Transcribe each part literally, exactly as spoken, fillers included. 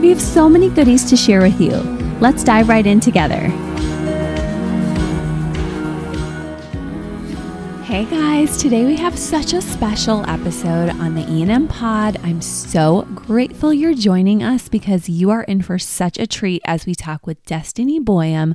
We have so many goodies to share with you. Let's dive right in together. Hey guys, today we have such a special episode on the E and M Pod. I'm so grateful you're joining us because you are in for such a treat as we talk with Destiny Boyum,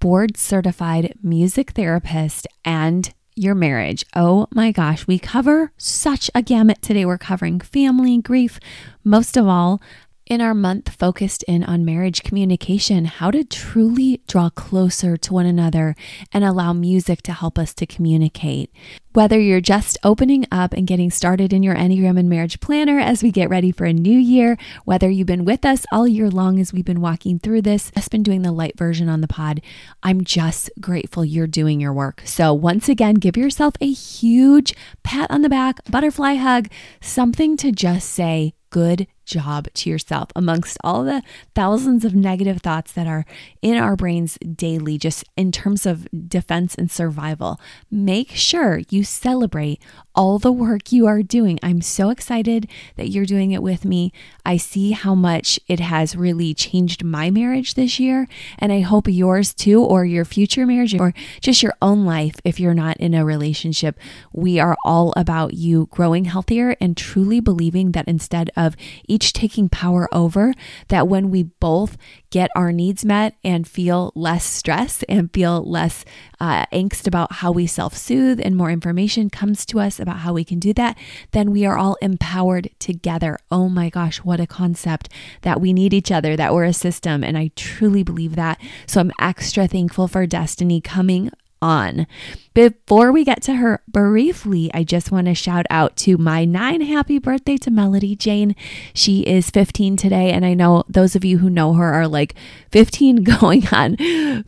board certified music therapist, and your marriage. Oh my gosh, we cover such a gamut today. We're covering family, grief, most of all, in our month focused in on marriage communication, how to truly draw closer to one another and allow music to help us to communicate. Whether you're just opening up and getting started in your Enneagram and Marriage Planner as we get ready for a new year, whether you've been with us all year long as we've been walking through this, I've been doing the light version on the pod, I'm just grateful you're doing your work. So once again, give yourself a huge pat on the back, butterfly hug, something to just say, good job to yourself amongst all the thousands of negative thoughts that are in our brains daily, just in terms of defense and survival. Make sure you celebrate all the work you are doing. I'm so excited that you're doing it with me. I see how much it has really changed my marriage this year, and I hope yours too, or your future marriage, or just your own life if you're not in a relationship. We are all about you growing healthier and truly believing that instead of Of each taking power over, that when we both get our needs met and feel less stress and feel less uh, angst about how we self-soothe, and more information comes to us about how we can do that, then we are all empowered together. Oh my gosh, what a concept, that we need each other, that we're a system, and I truly believe that. So I'm extra thankful for Destiny coming on. Before we get to her briefly, I just want to shout out to my nine happy birthday to Melody Jane. She is fifteen today, and I know those of you who know her are like fifteen going on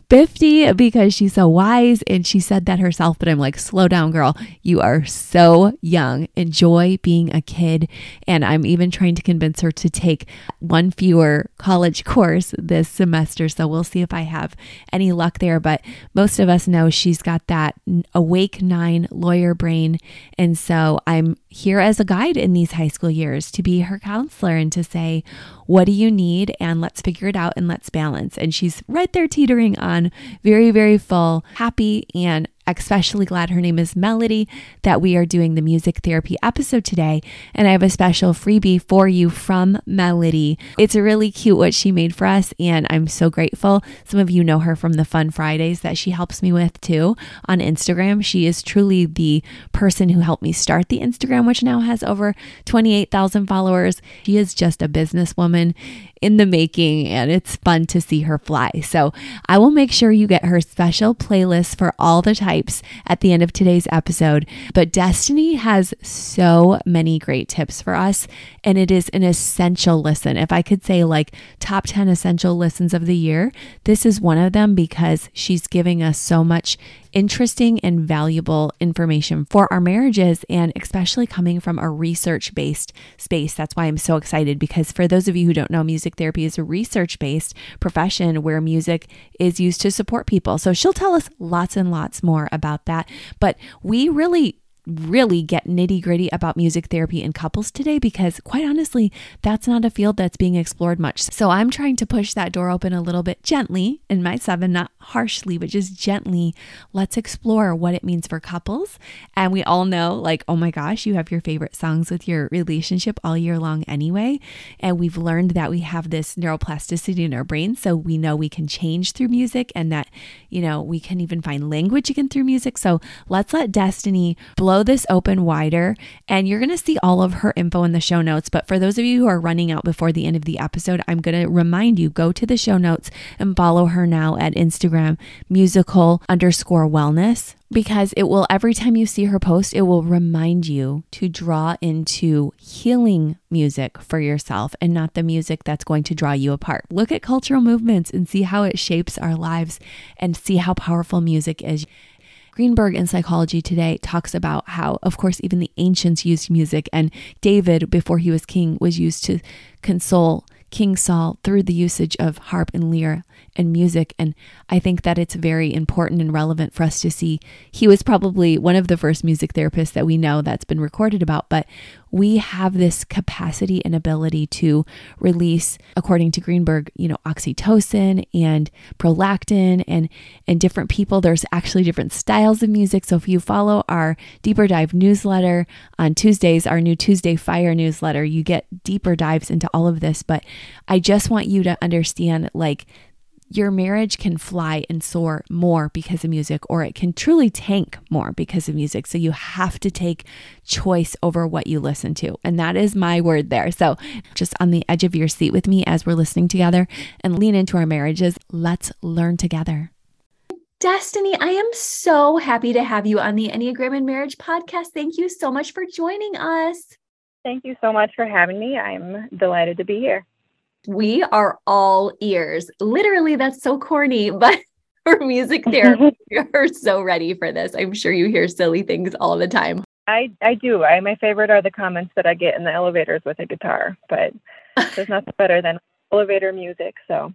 fifty because she's so wise, and she said that herself, but I'm like, slow down, girl. You are so young. Enjoy being a kid. And I'm even trying to convince her to take one fewer college course this semester, so we'll see if I have any luck there, but most of us know she She's got that awake nine lawyer brain. And so I'm here as a guide in these high school years to be her counselor and to say, what do you need? And let's figure it out and let's balance. And she's right there teetering on very, very full, happy, and especially glad her name is Melody that we are doing the music therapy episode today. And I have a special freebie for you from Melody. It's really cute what she made for us, and I'm so grateful. Some of you know her from the Fun Fridays that she helps me with too on Instagram. She is truly the person who helped me start the Instagram, which now has over twenty-eight thousand followers. She is just a businesswoman in the making, and it's fun to see her fly. So I will make sure you get her special playlist for all the types at the end of today's episode. But Destiny has so many great tips for us, and it is an essential listen. If I could say like top ten essential listens of the year, this is one of them because she's giving us so much interesting and valuable information for our marriages, and especially coming from a research-based space. That's why I'm so excited, because for those of you who don't know, music therapy is a research-based profession where music is used to support people. So she'll tell us lots and lots more about that. But we really really get nitty gritty about music therapy in couples today, because quite honestly, that's not a field that's being explored much. So I'm trying to push that door open a little bit gently in my seven, not harshly, but just gently. Let's explore what it means for couples. And we all know, like, oh my gosh, you have your favorite songs with your relationship all year long anyway. And we've learned that we have this neuroplasticity in our brain. So we know we can change through music, and that, you know, we can even find language again through music. So let's let Destiny blow this open wider, and you're going to see all of her info in the show notes. But for those of you who are running out before the end of the episode, I'm going to remind you, go to the show notes and follow her now at Instagram Instagram, musical underscore wellness, because it will, every time you see her post, it will remind you to draw into healing music for yourself and not the music that's going to draw you apart. Look at cultural movements and see how it shapes our lives and see how powerful music is. Greenberg in Psychology Today talks about how, of course, even the ancients used music, and David, before he was king, was used to console King Saul through the usage of harp and lyre and music. And I think that it's very important and relevant for us to see. He was probably one of the first music therapists that we know that's been recorded about, but we have this capacity and ability to release, according to Greenberg, you know, oxytocin and prolactin and, and different people. There's actually different styles of music. So if you follow our Deeper Dive newsletter on Tuesdays, our new Tuesday Fire newsletter, you get deeper dives into all of this. But I just want you to understand, like, your marriage can fly and soar more because of music, or it can truly tank more because of music. So you have to take choice over what you listen to. And that is my word there. So just on the edge of your seat with me as we're listening together and lean into our marriages. Let's learn together. Destiny, I am so happy to have you on the Enneagram and Marriage podcast. Thank you so much for joining us. Thank you so much for having me. I'm delighted to be here. We are all ears. Literally, that's so corny, but for music therapy, we are so ready for this. I'm sure you hear silly things all the time. I, I do. I, my favorite are the comments that I get in the elevators with a guitar, but there's nothing better than elevator music. So,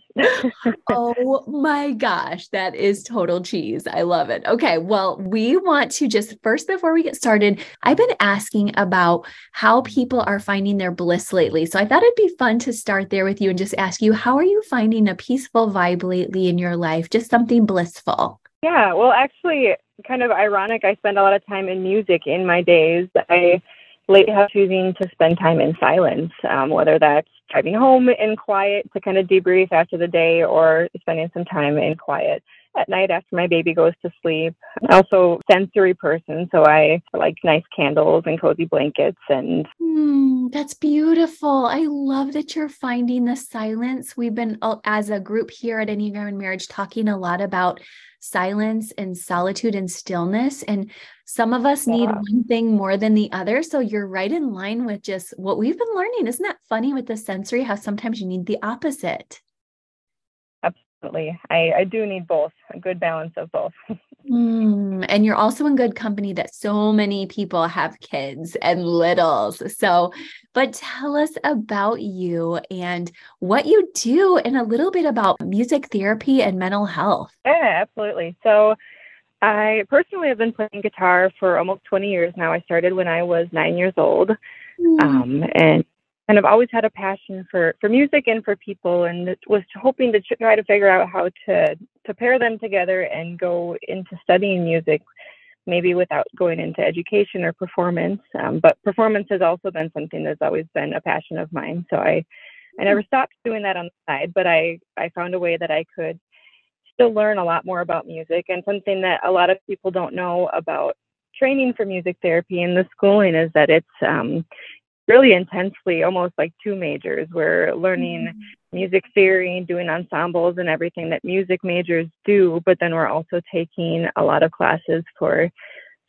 oh my gosh, that is total cheese. I love it. Okay. Well, we want to just first, before we get started, I've been asking about how people are finding their bliss lately. So I thought it'd be fun to start there with you and just ask you, how are you finding a peaceful vibe lately in your life? Just something blissful. Yeah. Well, actually, kind of ironic. I spend a lot of time in music in my days. I lately have choosing to spend time in silence, um, whether that's driving home in quiet to kind of debrief after the day, or spending some time in quiet at night after my baby goes to sleep. I'm also a sensory person, so I like nice candles and cozy blankets. And mm, that's beautiful. I love that you're finding the silence. We've been, as a group here at Enneagram and Marriage, talking a lot about silence and solitude and stillness. And some of us yeah. need one thing more than the other. So you're right in line with just what we've been learning. Isn't that funny with the sensory, how sometimes you need the opposite? Absolutely. I, I do need both, a good balance of both. Mm, and you're also in good company that so many people have kids and littles. So, but tell us about you and what you do and a little bit about music therapy and mental health. Yeah, absolutely. So I personally have been playing guitar for almost twenty years now. I started when I was nine years old. Mm. Um, and And I've always had a passion for, for music and for people, and was hoping to try to figure out how to, to pair them together and go into studying music, maybe without going into education or performance. Um, but performance has also been something that's always been a passion of mine. So I, I never stopped doing that on the side, but I, I found a way that I could still learn a lot more about music, and something that a lot of people don't know about training for music therapy in the schooling is that it's um, really intensely, almost like two majors. We're learning mm-hmm. music theory, doing ensembles and everything that music majors do, but then we're also taking a lot of classes for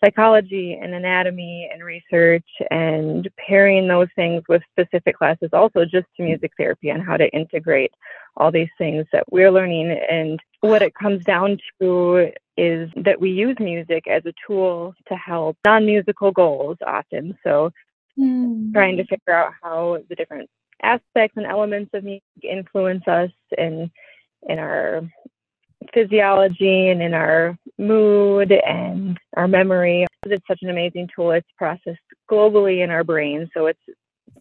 psychology and anatomy and research, and pairing those things with specific classes also just to music therapy, on how to integrate all these things that we're learning. And what it comes down to is that we use music as a tool to help non-musical goals often. So Mm. trying to figure out how the different aspects and elements of music influence us in, in our physiology and in our mood and our memory. It's such an amazing tool. It's processed globally in our brain, so it's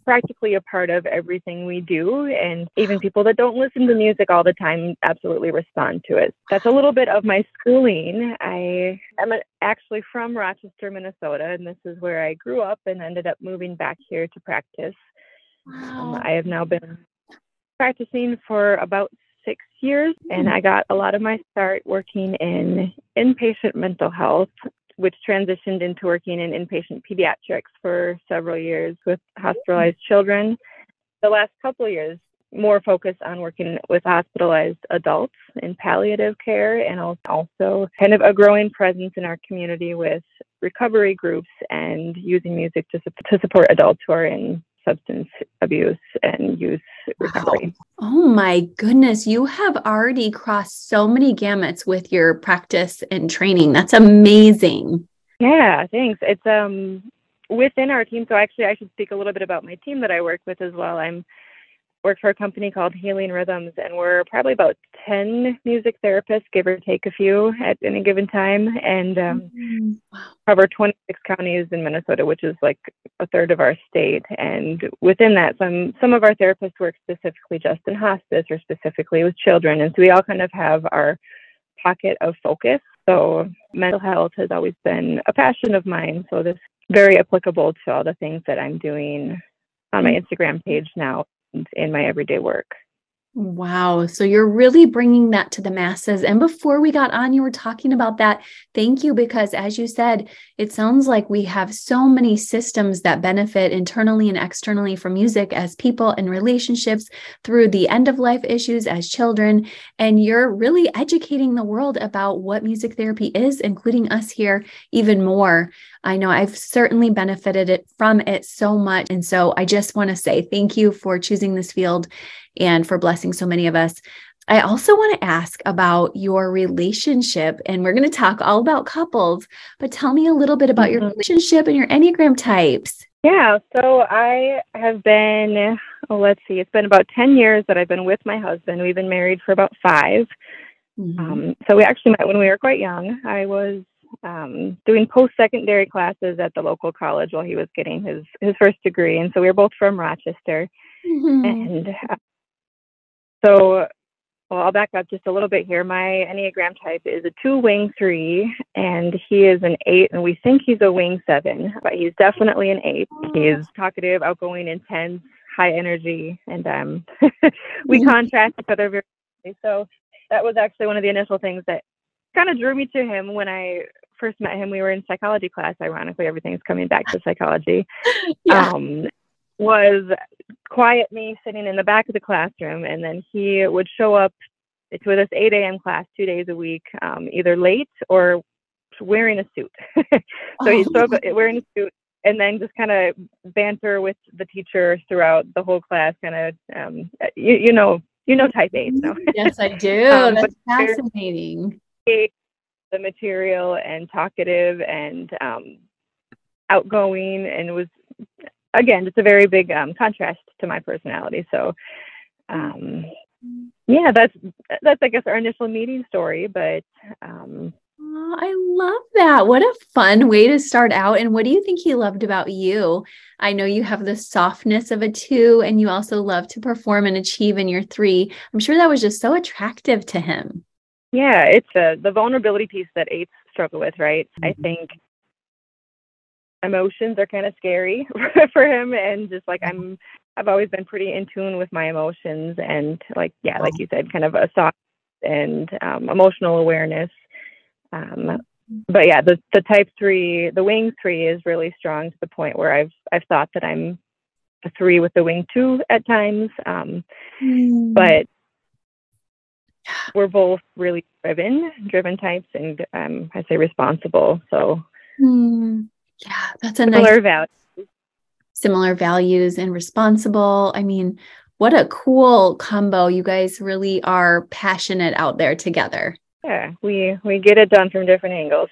practically a part of everything we do. And even people that don't listen to music all the time absolutely respond to it. That's a little bit of my schooling. I am actually from Rochester, Minnesota, and this is where I grew up and ended up moving back here to practice. Wow. Um, I have now been practicing for about six years, and I got a lot of my start working in inpatient mental health, which transitioned into working in inpatient pediatrics for several years with hospitalized children. The last couple of years, more focused on working with hospitalized adults in palliative care, and also kind of a growing presence in our community with recovery groups and using music to, to support adults who are in substance abuse and youth recovery. Wow. Oh my goodness. You have already crossed so many gamuts with your practice and training. That's amazing. Yeah, thanks. It's um within our team. So actually I should speak a little bit about my team that I work with as well. I'm work for a company called Healing Rhythms, and we're probably about ten music therapists, give or take a few at any given time, and um, mm-hmm. wow. cover twenty-six counties in Minnesota, which is like a third of our state. And within that, some some of our therapists work specifically just in hospice or specifically with children. And so we all kind of have our pocket of focus. So mental health has always been a passion of mine. So this is very applicable to all the things that I'm doing on my Instagram page now in my everyday work. Wow. So you're really bringing that to the masses. And before we got on, you were talking about that. Thank you. Because as you said, it sounds like we have so many systems that benefit internally and externally from music as people in relationships through the end of life issues as children. And you're really educating the world about what music therapy is, including us here even more. I know I've certainly benefited it from it so much. And so I just want to say thank you for choosing this field and for blessing so many of us. I also want to ask about your relationship, and we're going to talk all about couples, but tell me a little bit about your relationship and your Enneagram types. Yeah. So I have been, oh, let's see, it's been about ten years that I've been with my husband. We've been married for about five. Mm-hmm. Um, so we actually met when we were quite young. I was um, doing post-secondary classes at the local college while he was getting his, his first degree. And so we were both from Rochester. Mm-hmm. And uh, So, well, I'll back up just a little bit here. My Enneagram type is a two wing three, and he is an eight, and we think he's a wing seven, but he's definitely an eight. He is talkative, outgoing, intense, high energy, and um, we contrast each other very quickly. So that was actually one of the initial things that kind of drew me to him when I first met him. We were in psychology class. Ironically, everything's coming back to psychology. yeah. Um was quiet me sitting in the back of the classroom, and then he would show up to this eight a.m. class two days a week, um, either late or wearing a suit. so oh. He'd show up wearing a suit and then just kind of banter with the teacher throughout the whole class, kind of, um, you, you know, you know, type eight. So. Yes, I do. um, That's fascinating. The material and talkative and um, outgoing, and was, again, it's a very big um, contrast to my personality. So, um, yeah, that's, that's, I guess, our initial meeting story, but. Um, oh, I love that. What a fun way to start out. And what do you think he loved about you? I know you have the softness of a two, and you also love to perform and achieve in your three. I'm sure that was just so attractive to him. Yeah, it's uh, the vulnerability piece that eights struggle with, right? Mm-hmm. I think emotions are kind of scary for him, and just like I'm I've always been pretty in tune with my emotions, and like yeah like you said, kind of a soft and um, emotional awareness, um, but yeah the the type three, the wing three, is really strong to the point where I've I've thought that I'm a three with the wing two at times, um, mm. but we're both really driven driven types, and um, I say responsible, so mm. Yeah, that's a similar nice values. Similar values and responsible. I mean, what a cool combo. You guys really are passionate out there together. Yeah, we we get it done from different angles.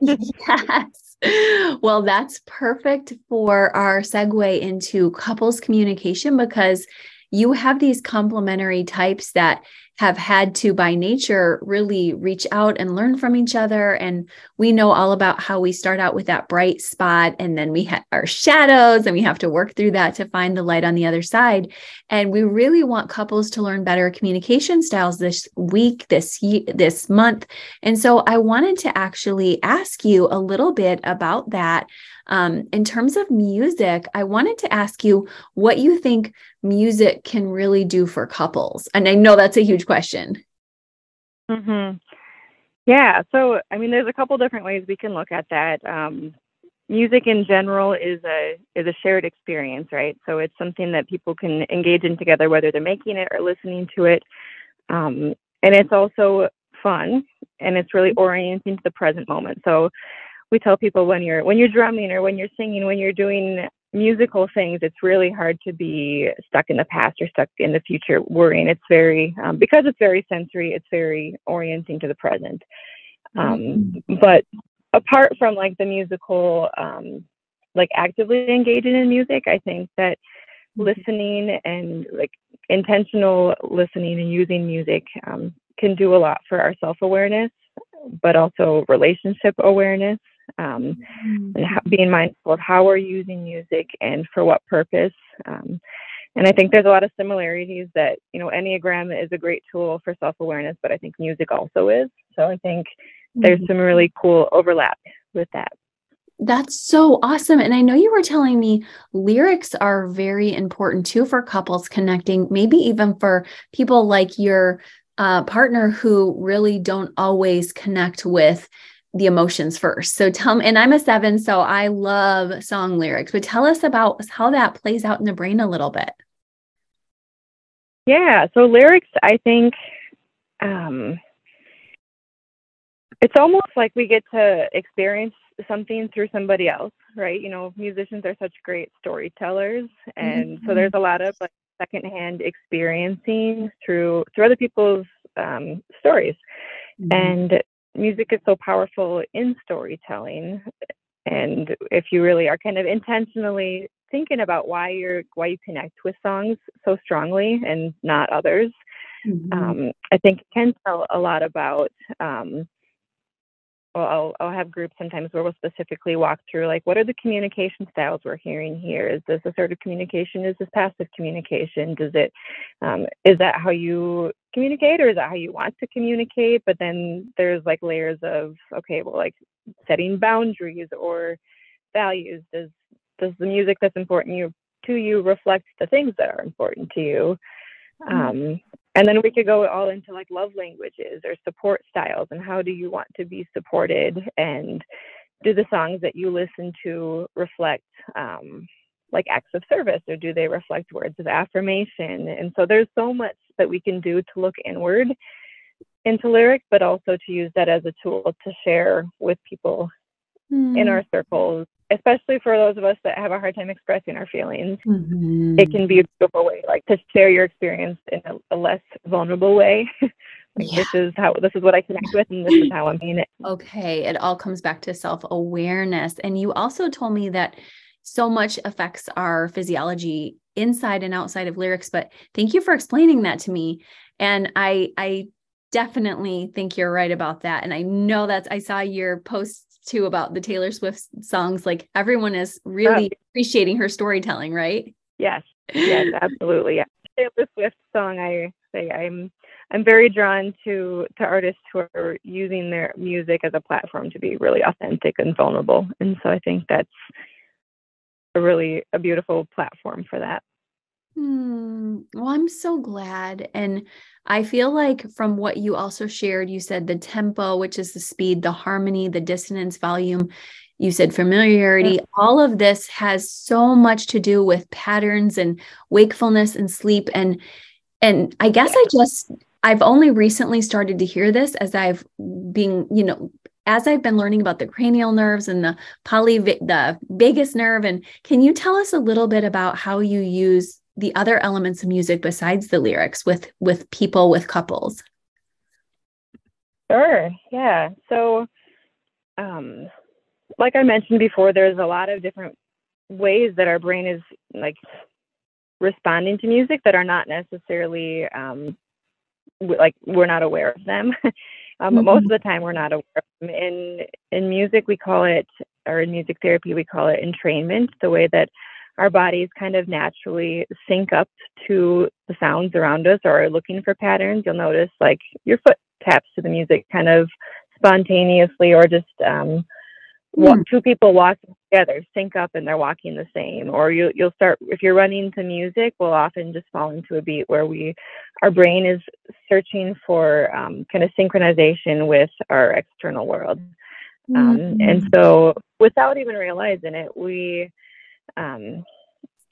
Yes. Well, that's perfect for our segue into couples communication, because you have these complementary types that have had to, by nature, really reach out and learn from each other. And we know all about how we start out with that bright spot, and then we have our shadows, and we have to work through that to find the light on the other side. And we really want couples to learn better communication styles this week, this year, this month. And so I wanted to actually ask you a little bit about that. Um, in terms of music, I wanted to ask you what you think music can really do for couples. And I know that's a huge question. Mm-hmm. Yeah. So, I mean, there's a couple different ways we can look at that. Um, music in general is a is a shared experience, right? So it's something that people can engage in together, whether they're making it or listening to it. Um, and it's also fun, and it's really orienting to the present moment. So we tell people when you're when you're drumming or when you're singing, when you're doing musical things, it's really hard to be stuck in the past or stuck in the future worrying. It's very, um, because it's very sensory, it's very orienting to the present. Um, but apart from like the musical, um, like actively engaging in music, I think that listening and like intentional listening and using music um, can do a lot for our self-awareness, but also relationship awareness. Um, and how, being mindful of how we're using music and for what purpose. Um, and I think there's a lot of similarities that, you know, Enneagram is a great tool for self-awareness, but I think music also is. So I think there's some really cool overlap with that. That's so awesome. And I know you were telling me lyrics are very important too for couples connecting, maybe even for people like your uh, partner who really don't always connect with the emotions first. So tell me, and I'm a seven, so I love song lyrics, but tell us about how that plays out in the brain a little bit. Yeah. So lyrics, I think, um, it's almost like we get to experience something through somebody else, right? You know, musicians are such great storytellers. And mm-hmm. so there's a lot of like secondhand experiencing through, through other people's, um, stories. Mm-hmm. And music is so powerful in storytelling, and if you really are kind of intentionally thinking about why you're why you connect with songs so strongly and not others, mm-hmm. um, I think it can tell a lot about. Um, well, I'll, I'll have groups sometimes where we'll specifically walk through like what are the communication styles we're hearing here? Is this assertive communication? Is this passive communication? Does it um, is that how you communicate, or is that how you want to communicate? But then there's like layers of, okay, well, like setting boundaries or values. Does does the music that's important you, to you reflect the things that are important to you? Mm-hmm. Um, and then we could go all into like love languages or support styles, and how do you want to be supported? And do the songs that you listen to reflect um, like acts of service, or do they reflect words of affirmation? And so there's so much that we can do to look inward into lyrics, but also to use that as a tool to share with people mm. in our circles, especially for those of us that have a hard time expressing our feelings. Mm-hmm. It can be a beautiful way, like to share your experience in a, a less vulnerable way. like yeah. This is how, this is what I connect with, and this is how I'm in it. Okay. It all comes back to self-awareness. And you also told me that so much affects our physiology inside and outside of lyrics, but thank you for explaining that to me. And I, I definitely think you're right about that. And I know that's, I saw your post too about the Taylor Swift songs. Like everyone is really oh. appreciating her storytelling, right? Yes. Yes, absolutely. Yeah. Taylor Swift song. I say I'm, I'm very drawn to, to artists who are using their music as a platform to be really authentic and vulnerable. And so I think that's a really, a beautiful platform for that. Hmm. Well, I'm so glad. And I feel like from what you also shared, you said the tempo, which is the speed, the harmony, the dissonance, volume, you said familiarity, yeah. all of this has so much to do with patterns and wakefulness and sleep. And, and I guess yeah. I just, I've only recently started to hear this as I've been, you know, as I've been learning about the cranial nerves and the poly, the vagus nerve. And can you tell us a little bit about how you use the other elements of music besides the lyrics with, with people, with couples? Sure. Yeah. So, um, like I mentioned before, there's a lot of different ways that our brain is like responding to music that are not necessarily, um, like we're not aware of them. Um, but most of the time we're not aware of them. In, in music, we call it, or in music therapy, we call it entrainment, the way that our bodies kind of naturally sync up to the sounds around us or are looking for patterns. You'll notice like your foot taps to the music kind of spontaneously, or just um, walk, two people walking together sync up and they're walking the same. Or you, you'll start, if you're running to music, we'll often just fall into a beat where we, our brain is searching for um, kind of synchronization with our external world. Um, mm-hmm. And so without even realizing it, we, um,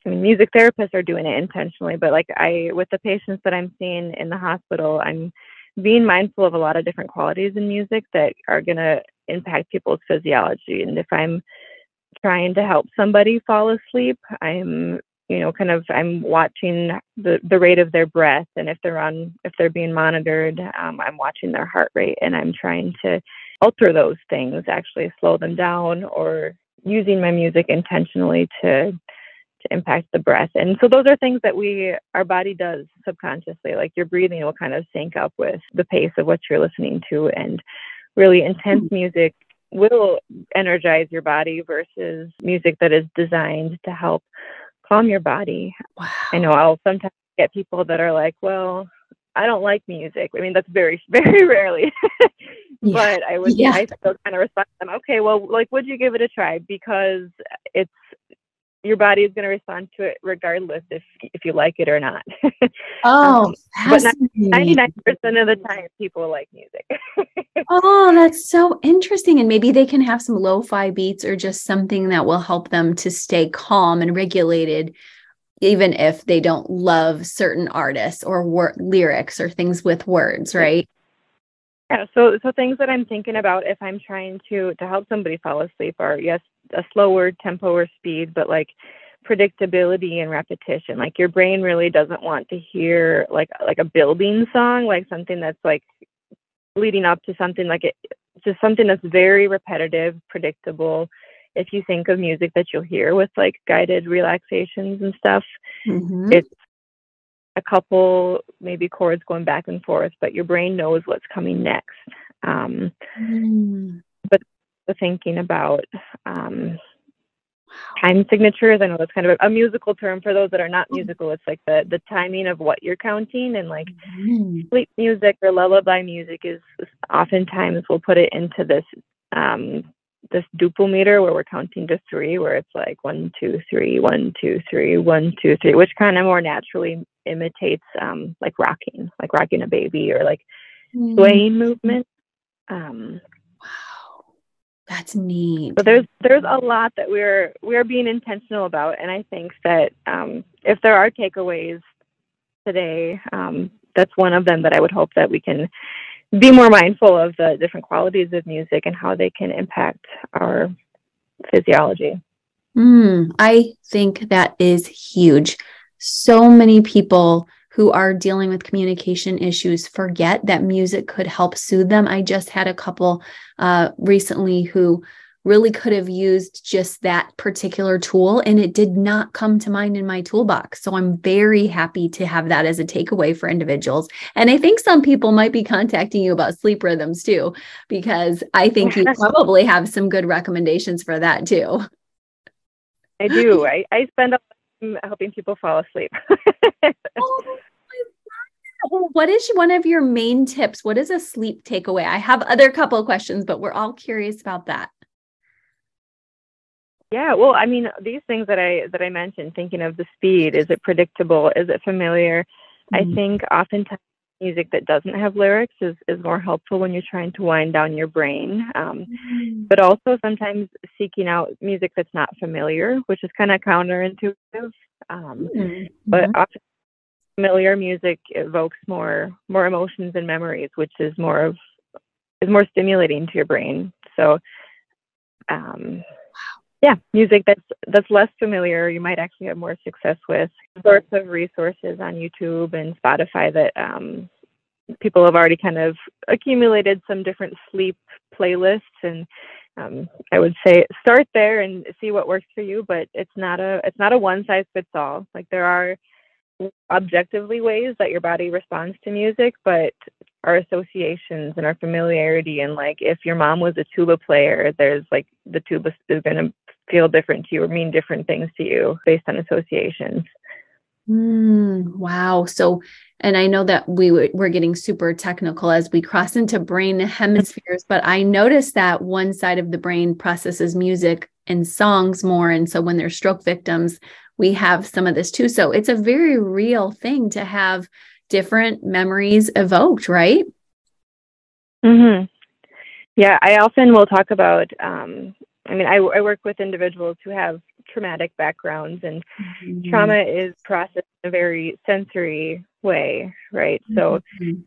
I mean, music therapists are doing it intentionally, but like I, with the patients that I'm seeing in the hospital, I'm being mindful of a lot of different qualities in music that are going to impact people's physiology. And if I'm trying to help somebody fall asleep, I'm, you know, kind of, I'm watching the, the rate of their breath. And if they're on, if they're being monitored, um, I'm watching their heart rate, and I'm trying to alter those things, actually slow them down, or using my music intentionally to, to impact the breath. And so those are things that we, our body does subconsciously, like your breathing will kind of sync up with the pace of what you're listening to, and really intense music will energize your body versus music that is designed to help calm your body. Wow. I know I'll sometimes get people that are like, well, I don't like music. I mean, that's very, very rarely, yeah. but I would, yeah. I still kind of respond to them. Okay, well, like, would you give it a try? Because it's, your body is going to respond to it regardless if if you like it or not. Oh, um, but ninety-nine percent of the time people like music. Oh, that's so interesting. And maybe they can have some lo-fi beats or just something that will help them to stay calm and regulated, even if they don't love certain artists or wor- lyrics or things with words, right? Yeah. So, so things that I'm thinking about if I'm trying to, to help somebody fall asleep are, yes, a slower tempo or speed, but like predictability and repetition. Like your brain really doesn't want to hear like, like a building song, like something that's like leading up to something, like it, just something that's very repetitive, predictable. If you think of music that you'll hear with like guided relaxations and stuff, mm-hmm. it's a couple, maybe chords going back and forth, but your brain knows what's coming next. Um, mm. But thinking about um, time signatures. I know that's kind of a, a musical term for those that are not musical. It's like the, the timing of what you're counting, and like mm. sleep music or lullaby music is oftentimes we'll put it into this um, this duple meter where we're counting to three, where it's like one, two, three, one, two, three, one, two, three, which kind of more naturally imitates um, like rocking, like rocking a baby or like mm. swaying movement. Um, That's neat. But there's there's a lot that we're we're being intentional about, and I think that um, if there are takeaways today, um, that's one of them. That I would hope that we can be more mindful of the different qualities of music and how they can impact our physiology. Mm, I think that is huge. So many people who are dealing with communication issues forget that music could help soothe them. I just had a couple uh, recently who really could have used just that particular tool, and it did not come to mind in my toolbox. So I'm very happy to have that as a takeaway for individuals. And I think some people might be contacting you about sleep rhythms too, because I think you probably have some good recommendations for that too. I do. I, I spend a I'm helping people fall asleep. Oh, well, what is one of your main tips? What is a sleep takeaway? I have other couple of questions, but we're all curious about that. Yeah, well, I mean, these things that I that I mentioned, thinking of the speed, is it predictable? Is it familiar? Mm-hmm. I think oftentimes music that doesn't have lyrics is, is more helpful when you're trying to wind down your brain. Um, mm-hmm. But also sometimes seeking out music that's not familiar, which is kind of counterintuitive. Um, mm-hmm. But often familiar music evokes more more emotions and memories, which is more of is more stimulating to your brain. So, um, yeah, music that's that's less familiar, you might actually have more success with. Sorts of resources on YouTube and Spotify that um, people have already kind of accumulated some different sleep playlists, and um, I would say start there and see what works for you. But it's not a it's not a one size fits all. Like there are objectively ways that your body responds to music, but our associations and our familiarity, and like if your mom was a tuba player, there's like the tuba is going to feel different to you or mean different things to you based on associations. Mm, wow. So, and I know that we w- we're getting super technical as we cross into brain hemispheres, but I noticed that one side of the brain processes music and songs more. And so when there's stroke victims, we have some of this too. So it's a very real thing to have different memories evoked, right? Mm-hmm. Yeah, I often will talk about, um, I mean, I, I work with individuals who have traumatic backgrounds, and mm-hmm. trauma is processed in a very sensory way, right? Mm-hmm. So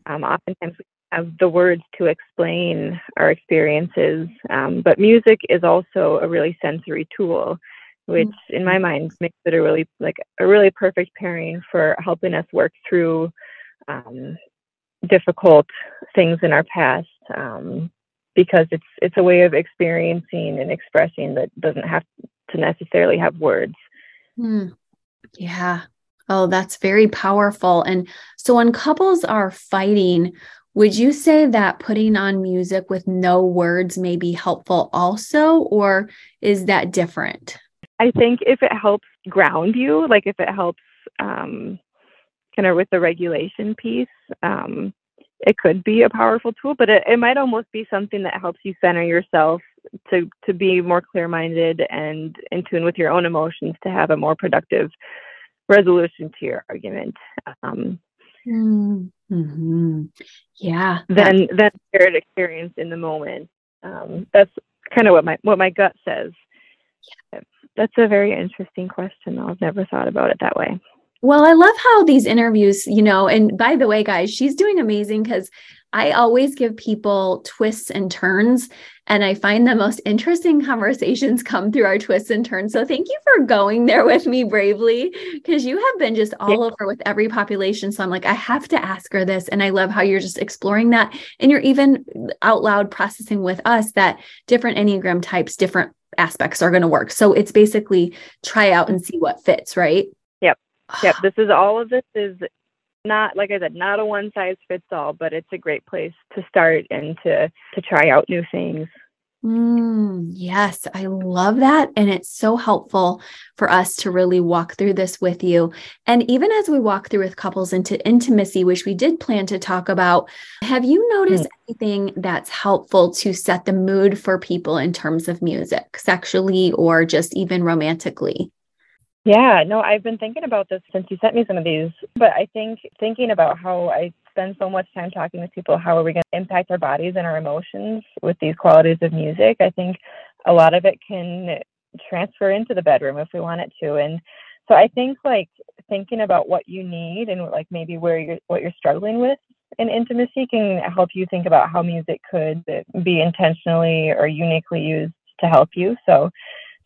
um, oftentimes we have the words to explain our experiences, um, but music is also a really sensory tool, which mm-hmm. in my mind makes it a really, like a really perfect pairing for helping us work through um, difficult things in our past. Um, because it's it's a way of experiencing and expressing that doesn't have to necessarily have words. Hmm. Yeah. Oh, that's very powerful. And so when couples are fighting, would you say that putting on music with no words may be helpful also, or is that different? I think if it helps ground you, like if it helps um, kind of with the regulation piece, um, it could be a powerful tool, but it, it might almost be something that helps you center yourself to, to be more clear-minded and in tune with your own emotions to have a more productive resolution to your argument. Um, mm-hmm. Yeah. Than, than shared experience in the moment. Um, that's kind of what my, what my gut says. Yeah. That's a very interesting question. I've never thought about it that way. Well, I love how these interviews, you know, and by the way, guys, she's doing amazing because I always give people twists and turns, and I find the most interesting conversations come through our twists and turns. So thank you for going there with me bravely, because you have been just all yeah. over with every population. So I'm like, I have to ask her this. And I love how you're just exploring that. And you're even out loud processing with us that different Enneagram types, different aspects are going to work. So it's basically try out and see what fits, right? Yep. This is all of this is not, like I said, not a one size fits all, but it's a great place to start and to, to try out new things. Mm, yes. I love that. And it's so helpful for us to really walk through this with you. And even as we walk through with couples into intimacy, which we did plan to talk about, have you noticed mm. anything that's helpful to set the mood for people in terms of music, sexually, or just even romantically? Yeah, no, I've been thinking about this since you sent me some of these, but I think thinking about how I spend so much time talking with people, how are we going to impact our bodies and our emotions with these qualities of music? I think a lot of it can transfer into the bedroom if we want it to. And so I think like thinking about what you need and like maybe where you're, what you're struggling with in intimacy can help you think about how music could be intentionally or uniquely used to help you. So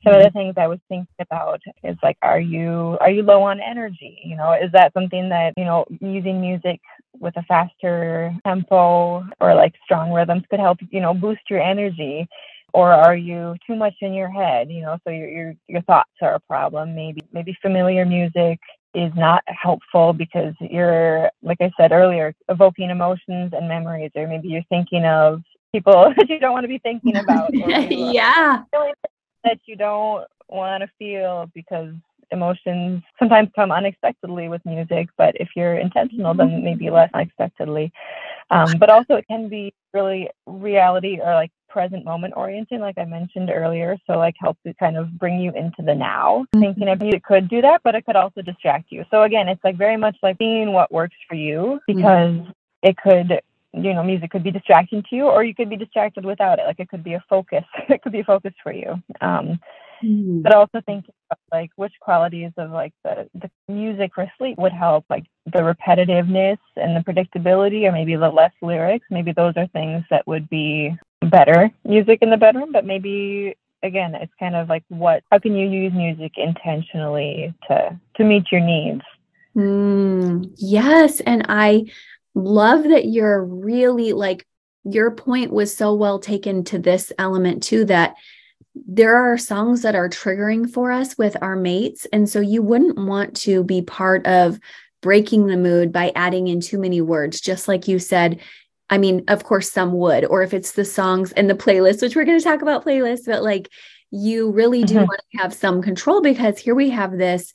some of the things I was thinking about is like, are you are you low on energy? You know, is that something that, you know, using music with a faster tempo or like strong rhythms could help, you know, boost your energy? Or are you too much in your head? You know, so your your, your thoughts are a problem. Maybe maybe familiar music is not helpful because you're, like I said earlier, evoking emotions and memories, or maybe you're thinking of people that you don't want to be thinking about. Or, you know, yeah. that you don't want to feel, because emotions sometimes come unexpectedly with music, but if you're intentional, then maybe less unexpectedly. Um, but also it can be really reality or like present moment oriented, like I mentioned earlier. So like help to kind of bring you into the now. Mm-hmm. Thinking of music could do that, but it could also distract you. So again, it's like very much like seeing what works for you, because mm-hmm. it could, you know, music could be distracting to you, or you could be distracted without it. Like it could be a focus. It could be a focus for you. Um, mm. But also thinking about like which qualities of like the, the music for sleep would help, like the repetitiveness and the predictability, or maybe the less lyrics. Maybe those are things that would be better music in the bedroom, but maybe again, it's kind of like what, how can you use music intentionally to, to meet your needs? Mm. Yes. And I, love that you're really like, your point was so well taken to this element too, that there are songs that are triggering for us with our mates. And so you wouldn't want to be part of breaking the mood by adding in too many words, just like you said. I mean, of course some would, or if it's the songs and the playlist, which we're going to talk about playlists, but like you really do mm-hmm. want to have some control, because here we have this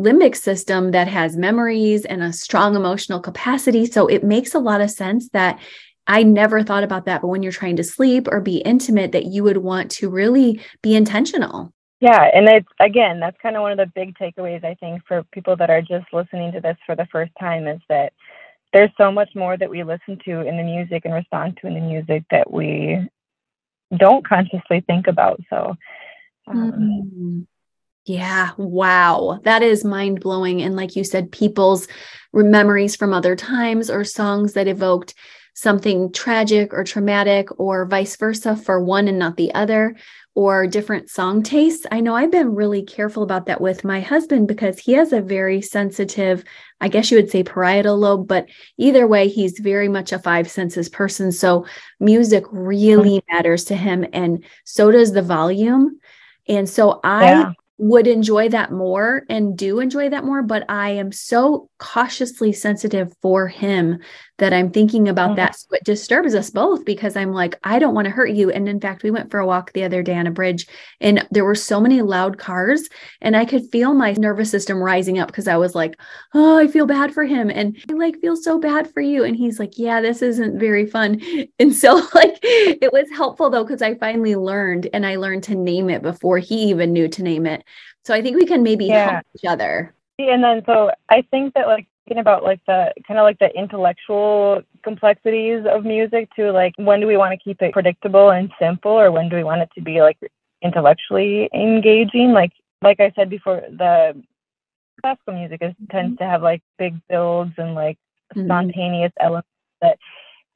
limbic system that has memories and a strong emotional capacity. So it makes a lot of sense that I never thought about that. But when you're trying to sleep or be intimate, that you would want to really be intentional. Yeah. And it's, again, that's kind of one of the big takeaways, I think, for people that are just listening to this for the first time, is that there's so much more that we listen to in the music and respond to in the music that we don't consciously think about. So, um, mm-hmm. Yeah. Wow. That is mind blowing. And like you said, people's memories from other times or songs that evoked something tragic or traumatic or vice versa for one and not the other, or different song tastes. I know I've been really careful about that with my husband because he has a very sensitive, I guess you would say parietal lobe, but either way, he's very much a five senses person. So music really matters to him. And so does the volume. And so I yeah. would enjoy that more and do enjoy that more, but I am so cautiously sensitive for him that I'm thinking about mm-hmm. that. So it disturbs us both because I'm like, I don't want to hurt you. And in fact, we went for a walk the other day on a bridge and there were so many loud cars and I could feel my nervous system rising up because I was like, oh, I feel bad for him. And I like feel so bad for you. And he's like, yeah, this isn't very fun. And so like, it was helpful though, because I finally learned and I learned to name it before he even knew to name it. So I think we can maybe yeah. help each other. Yeah, and then, so I think that like thinking about like the kind of like the intellectual complexities of music too, like when do we want to keep it predictable and simple, or when do we want it to be like intellectually engaging? Like, like I said before, the classical music is, mm-hmm. tends to have like big builds and like spontaneous mm-hmm. elements that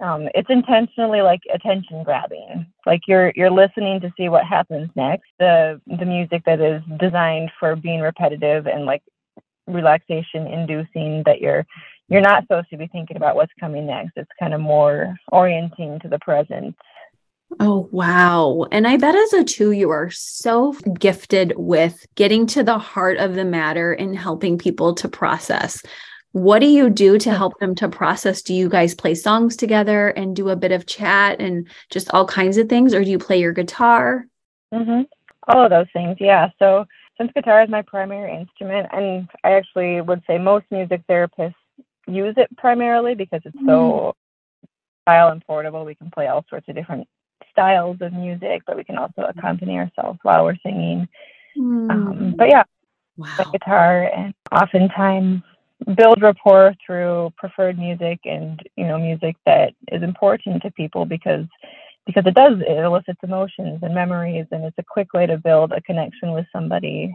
um, it's intentionally like attention grabbing. Like you're, you're listening to see what happens next. The, the music that is designed for being repetitive and like relaxation inducing, that you're you're not supposed to be thinking about what's coming next. It's kind of more orienting to the present. Oh, wow. And I bet as a two, you are so gifted with getting to the heart of the matter and helping people to process. What do you do to help them to process? Do you guys play songs together and do a bit of chat and just all kinds of things? Or do you play your guitar? Mm-hmm. All of those things. Yeah. So since guitar is my primary instrument, and I actually would say most music therapists use it primarily because it's mm-hmm. so style and portable. We can play all sorts of different styles of music, but we can also accompany ourselves while we're singing. Mm. Um, but yeah, wow. the guitar, and oftentimes build rapport through preferred music and, you know, music that is important to people because Because it does, it elicits emotions and memories, and it's a quick way to build a connection with somebody.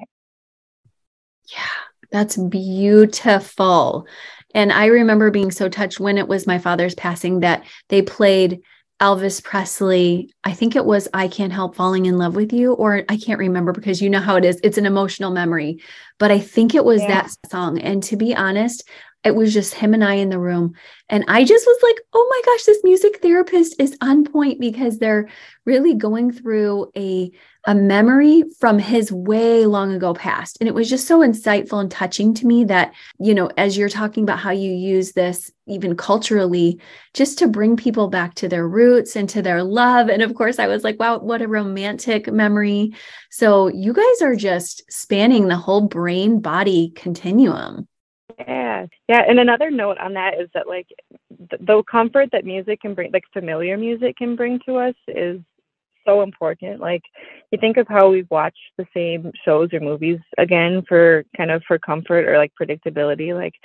Yeah, that's beautiful. And I remember being so touched when it was my father's passing that they played Elvis Presley. I think it was I Can't Help Falling in Love with You, or I can't remember because you know how it is. It's an emotional memory, but I think it was yeah. that song. And to be honest, it was just him and I in the room. And I just was like, oh my gosh, this music therapist is on point because they're really going through a, a memory from his way long ago past. And it was just so insightful and touching to me that, you know, as you're talking about how you use this, even culturally, just to bring people back to their roots and to their love. And of course, I was like, wow, what a romantic memory. So you guys are just spanning the whole brain body continuum. Yeah. Yeah. And another note on that is that like th- the comfort that music can bring, like familiar music can bring to us, is so important. Like you think of how we've watched the same shows or movies again for kind of for comfort or like predictability, like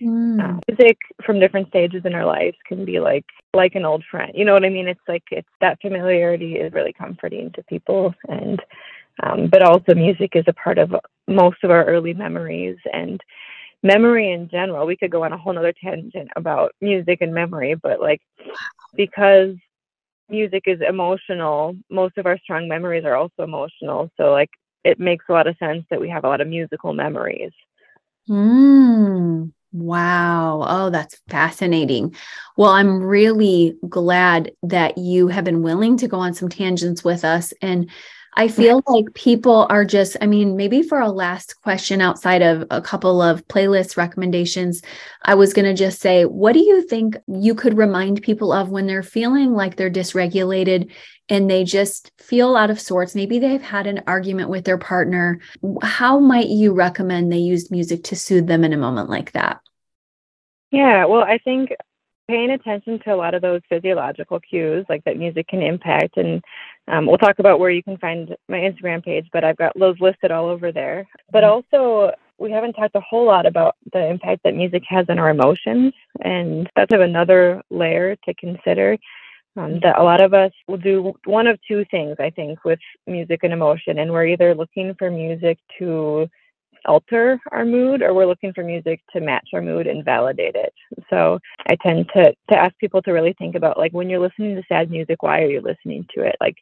mm. uh, music from different stages in our lives can be like, like an old friend. You know what I mean? It's like, it's that familiarity is really comforting to people. And, um, but also music is a part of most of our early memories and memory in general. We could go on a whole nother tangent about music and memory, but like, because music is emotional, most of our strong memories are also emotional. So like, it makes a lot of sense that we have a lot of musical memories. Mm, wow. Oh, that's fascinating. Well, I'm really glad that you have been willing to go on some tangents with us. And I feel like people are just, I mean, maybe for a last question outside of a couple of playlist recommendations, I was going to just say, what do you think you could remind people of when they're feeling like they're dysregulated and they just feel out of sorts? Maybe they've had an argument with their partner. How might you recommend they use music to soothe them in a moment like that? Yeah, well, I think paying attention to a lot of those physiological cues, like that music can impact. And um, we'll talk about where you can find my Instagram page, but I've got those listed all over there. But also, we haven't talked a whole lot about the impact that music has on our emotions. And that's another layer to consider. Um, that a lot of us will do one of two things, I think, with music and emotion. And we're either looking for music to alter our mood, or we're looking for music to match our mood and validate it. So I tend to, to ask people to really think about, like, when you're listening to sad music, why are you listening to it? Like,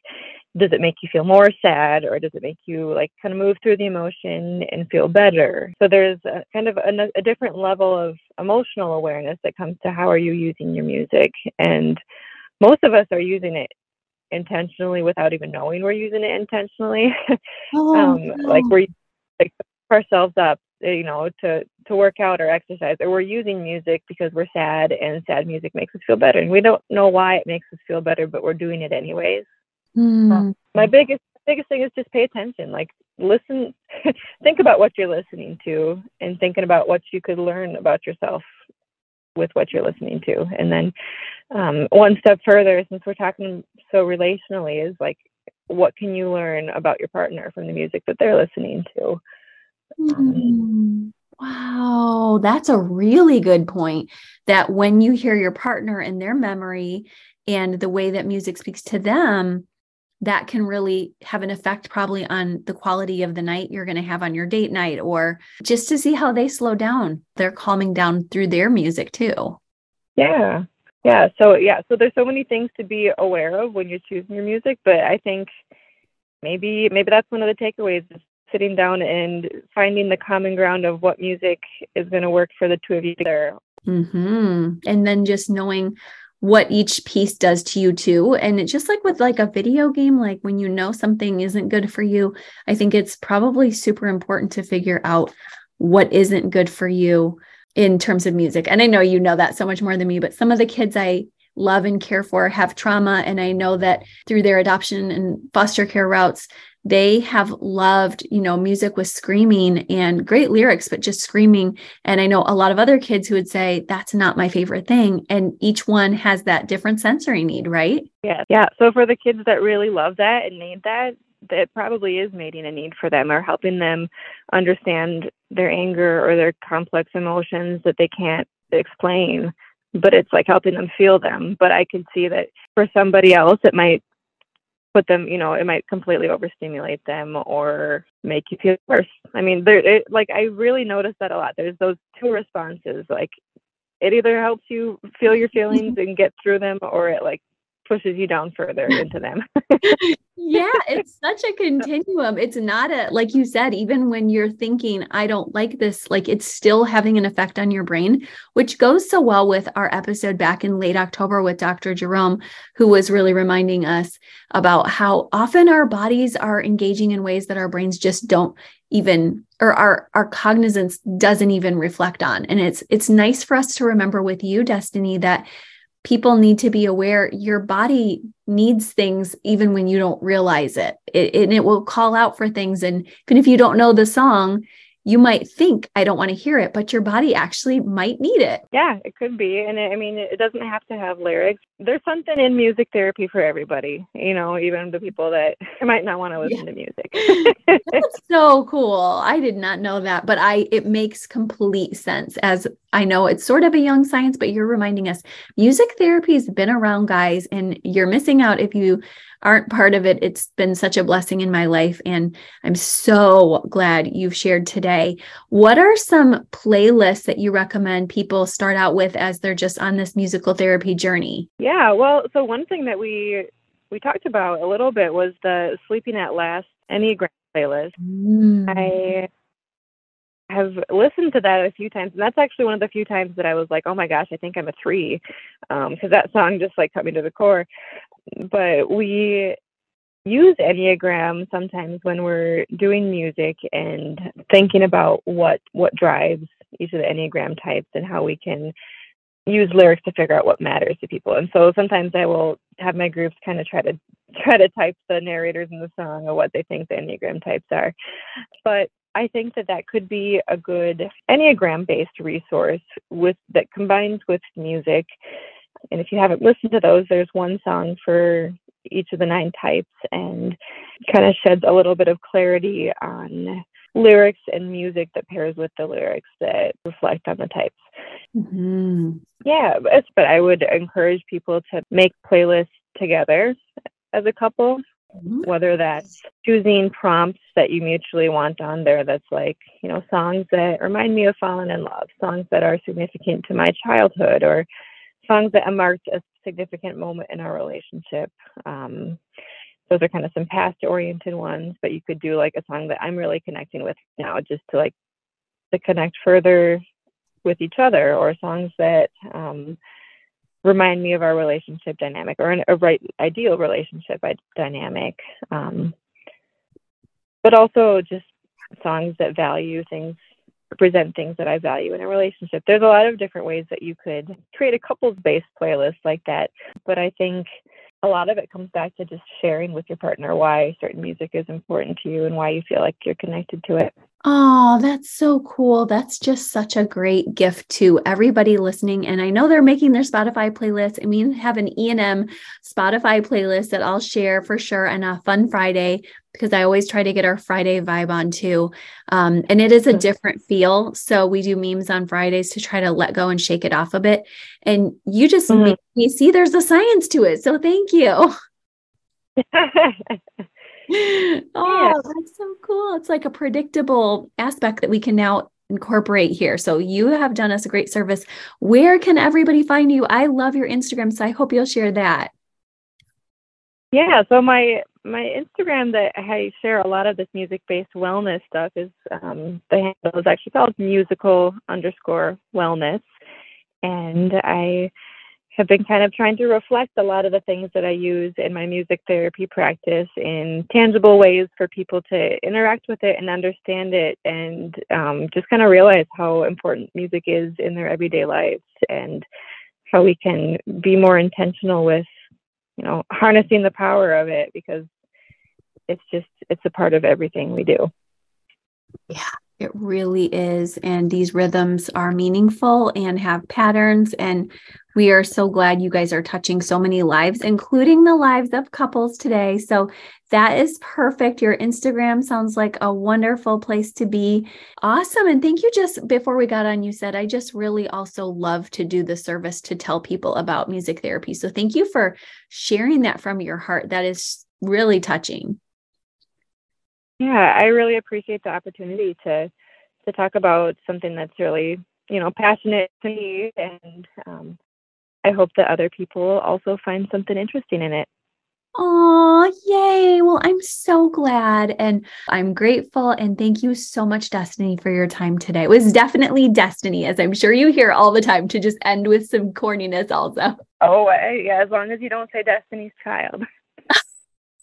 does it make you feel more sad, or does it make you, like, kind of move through the emotion and feel better? So there's a, kind of a, a different level of emotional awareness that comes to how are you using your music. And most of us are using it intentionally without even knowing we're using it intentionally. Oh, um, no. Like we're like ourselves up, you know, to, to work out or exercise, or we're using music because we're sad and sad music makes us feel better. And we don't know why it makes us feel better, but we're doing it anyways. Mm. Um, my biggest, biggest thing is just pay attention, like listen, think about what you're listening to and thinking about what you could learn about yourself with what you're listening to. And then um, one step further, since we're talking so relationally, is like, what can you learn about your partner from the music that they're listening to? Um, wow. That's a really good point, that when you hear your partner and their memory and the way that music speaks to them, that can really have an effect probably on the quality of the night you're going to have on your date night, or just to see how they slow down. They're calming down through their music too. Yeah. Yeah. So, yeah. So there's so many things to be aware of when you're choosing your music, but I think maybe, maybe that's one of the takeaways, is sitting down and finding the common ground of what music is going to work for the two of you together. Mm-hmm. And then just knowing what each piece does to you too. And it's just like with like a video game, like when you know something isn't good for you, I think it's probably super important to figure out what isn't good for you in terms of music. And I know you know that so much more than me, but some of the kids I love and care for have trauma. And I know that through their adoption and foster care routes, they have loved, you know, music with screaming and great lyrics, but just screaming. And I know a lot of other kids who would say, that's not my favorite thing. And each one has that different sensory need, right? Yeah. Yeah. So for the kids that really love that and need that, it probably is meeting a need for them, or helping them understand their anger or their complex emotions that they can't explain, but it's like helping them feel them. But I can see that for somebody else, it might put them, you know, it might completely overstimulate them or make you feel worse. I mean, there, it, like, I really notice that a lot. There's those two responses. Like, it either helps you feel your feelings and get through them, or it like pushes you down further into them. Yeah, it's such a continuum. It's not a, like you said, even when you're thinking, I don't like this, like it's still having an effect on your brain, which goes so well with our episode back in late October with Doctor Jerome, who was really reminding us about how often our bodies are engaging in ways that our brains just don't even, or our, our cognizance doesn't even reflect on. And it's, it's nice for us to remember with you, Destiny, that people need to be aware your body needs things even when you don't realize it. It, and it will call out for things. And even if you don't know the song, you might think, I don't want to hear it, but your body actually might need it. Yeah, it could be. And it, I mean, it doesn't have to have lyrics. There's something in music therapy for everybody, you know, even the people that might not want to listen yeah. to music. That's so cool. I did not know that, but I, it makes complete sense. As I know, it's sort of a young science, but you're reminding us music therapy has been around, guys, and you're missing out if you aren't part of it. It's been such a blessing in my life, and I'm so glad you've shared today. What are some playlists that you recommend people start out with as they're just on this musical therapy journey? Yeah, well, so one thing that we we talked about a little bit was the Sleeping at Last Enneagram playlist. Mm. I have listened to that a few times, and that's actually one of the few times that I was like, oh my gosh, I think I'm a three, because um, that song just like cut me to the core. But we use Enneagram sometimes when we're doing music and thinking about what, what drives each of the Enneagram types and how we can use lyrics to figure out what matters to people. And so sometimes I will have my groups kind of try to try to type the narrators in the song or what they think the Enneagram types are. But I think that that could be a good Enneagram-based resource with that combines with music. And if you haven't listened to those, there's one song for each of the nine types, and kind of sheds a little bit of clarity on lyrics and music that pairs with the lyrics that reflect on the types. Mm-hmm. Yeah, but I would encourage people to make playlists together as a couple, mm-hmm. whether that's choosing prompts that you mutually want on there. That's like, you know, songs that remind me of falling in love, songs that are significant to my childhood, or songs that marked a significant moment in our relationship. Um, those are kind of some past-oriented ones, but you could do like a song that I'm really connecting with now, just to like to connect further with each other, or songs that um, remind me of our relationship dynamic, or an, a right ideal relationship dynamic. Um, but also just songs that value things, present things that I value in a relationship. There's a lot of different ways that you could create a couples-based playlist like that. But I think a lot of it comes back to just sharing with your partner why certain music is important to you and why you feel like you're connected to it. Oh, that's so cool. That's just such a great gift to everybody listening. And I know they're making their Spotify playlist. I mean, have an E and M Spotify playlist that I'll share for sure on a fun Friday, because I always try to get our Friday vibe on too. Um, and it is a different feel. So we do memes on Fridays to try to let go and shake it off a bit. And you just mm-hmm. make me see there's a science to it. So thank you. Oh, that's so cool. It's like a predictable aspect that we can now incorporate here. So you have done us a great service. Where can everybody find you? I love your Instagram, so I hope you'll share that. Yeah, so my my Instagram that I share a lot of this music-based wellness stuff is, um, the handle is actually called musical underscore wellness. And I have been kind of trying to reflect a lot of the things that I use in my music therapy practice in tangible ways for people to interact with it and understand it, and um, just kind of realize how important music is in their everyday lives, and how we can be more intentional with, you know, harnessing the power of it, because it's just, it's a part of everything we do. Yeah. It really is. And these rhythms are meaningful and have patterns. And we are so glad you guys are touching so many lives, including the lives of couples today. So that is perfect. Your Instagram sounds like a wonderful place to be. Awesome. And thank you. Just before we got on, you said, I just really also love to do the service to tell people about music therapy. So thank you for sharing that from your heart. That is really touching. Yeah, I really appreciate the opportunity to to talk about something that's really, you know, passionate to me, and um, I hope that other people also find something interesting in it. Oh, yay. Well, I'm so glad, and I'm grateful, and thank you so much, Destiny, for your time today. It was definitely destiny, as I'm sure you hear all the time, to just end with some corniness also. Oh, I, yeah, as long as you don't say Destiny's Child.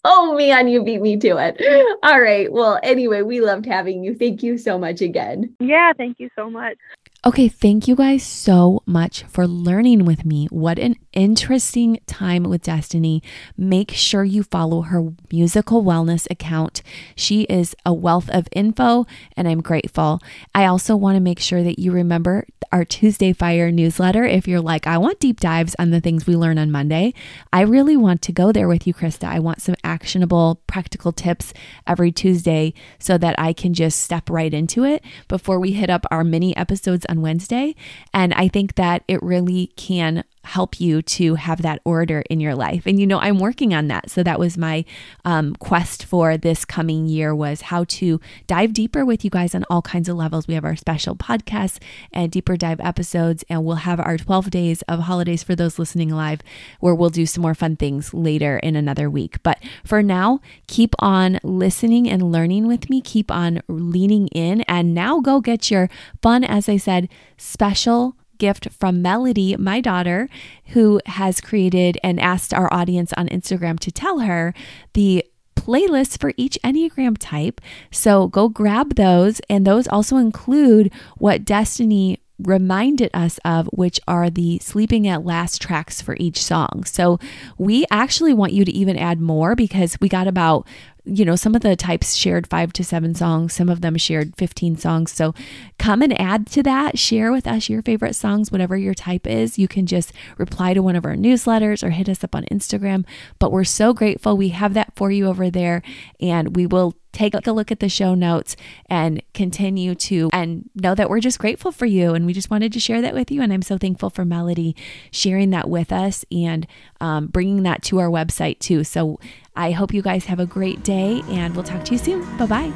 Oh man, you beat me to it. All right. Well, anyway, we loved having you. Thank you so much again. Yeah, thank you so much. Okay, thank you guys so much for learning with me. What an interesting time with Destiny. Make sure you follow her musical wellness account. She is a wealth of info, and I'm grateful. I also want to make sure that you remember our Tuesday Fire newsletter. If you're like, I want deep dives on the things we learn on Monday, I really want to go there with you, Krista. I want some actionable, practical tips every Tuesday so that I can just step right into it before we hit up our mini episodes on Wednesday. And I think that it really can help you to have that order in your life. And, you know, I'm working on that. So that was my um, quest for this coming year, was how to dive deeper with you guys on all kinds of levels. We have our special podcasts and deeper dive episodes, and we'll have our twelve days of holidays for those listening live, where we'll do some more fun things later in another week. But for now, keep on listening and learning with me, keep on leaning in, and now go get your fun, as I said, special gift from Melody, my daughter, who has created and asked our audience on Instagram to tell her the playlists for each Enneagram type. So go grab those. And those also include what Destiny reminded us of, which are the Sleeping at Last tracks for each song. So we actually want you to even add more, because we got about, you know, some of the types shared five to seven songs, some of them shared fifteen songs. So come and add to that. Share with us your favorite songs, whatever your type is. You can just reply to one of our newsletters or hit us up on Instagram. But we're so grateful we have that for you over there, and we will take a look at the show notes and continue to, and know that we're just grateful for you. And we just wanted to share that with you. And I'm so thankful for Melody sharing that with us and um, bringing that to our website too. So I hope you guys have a great day, and we'll talk to you soon. Bye-bye.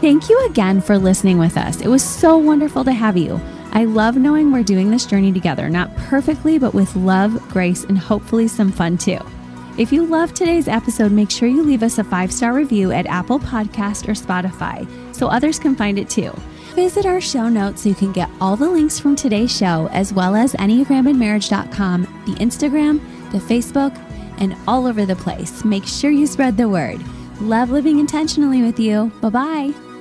Thank you again for listening with us. It was so wonderful to have you. I love knowing we're doing this journey together, not perfectly, but with love, grace, and hopefully some fun too. If you loved today's episode, make sure you leave us a five-star review at Apple Podcasts or Spotify so others can find it too. Visit our show notes so you can get all the links from today's show, as well as enneagram and marriage dot com, the Instagram, the Facebook, and all over the place. Make sure you spread the word. Love living intentionally with you. Bye-bye.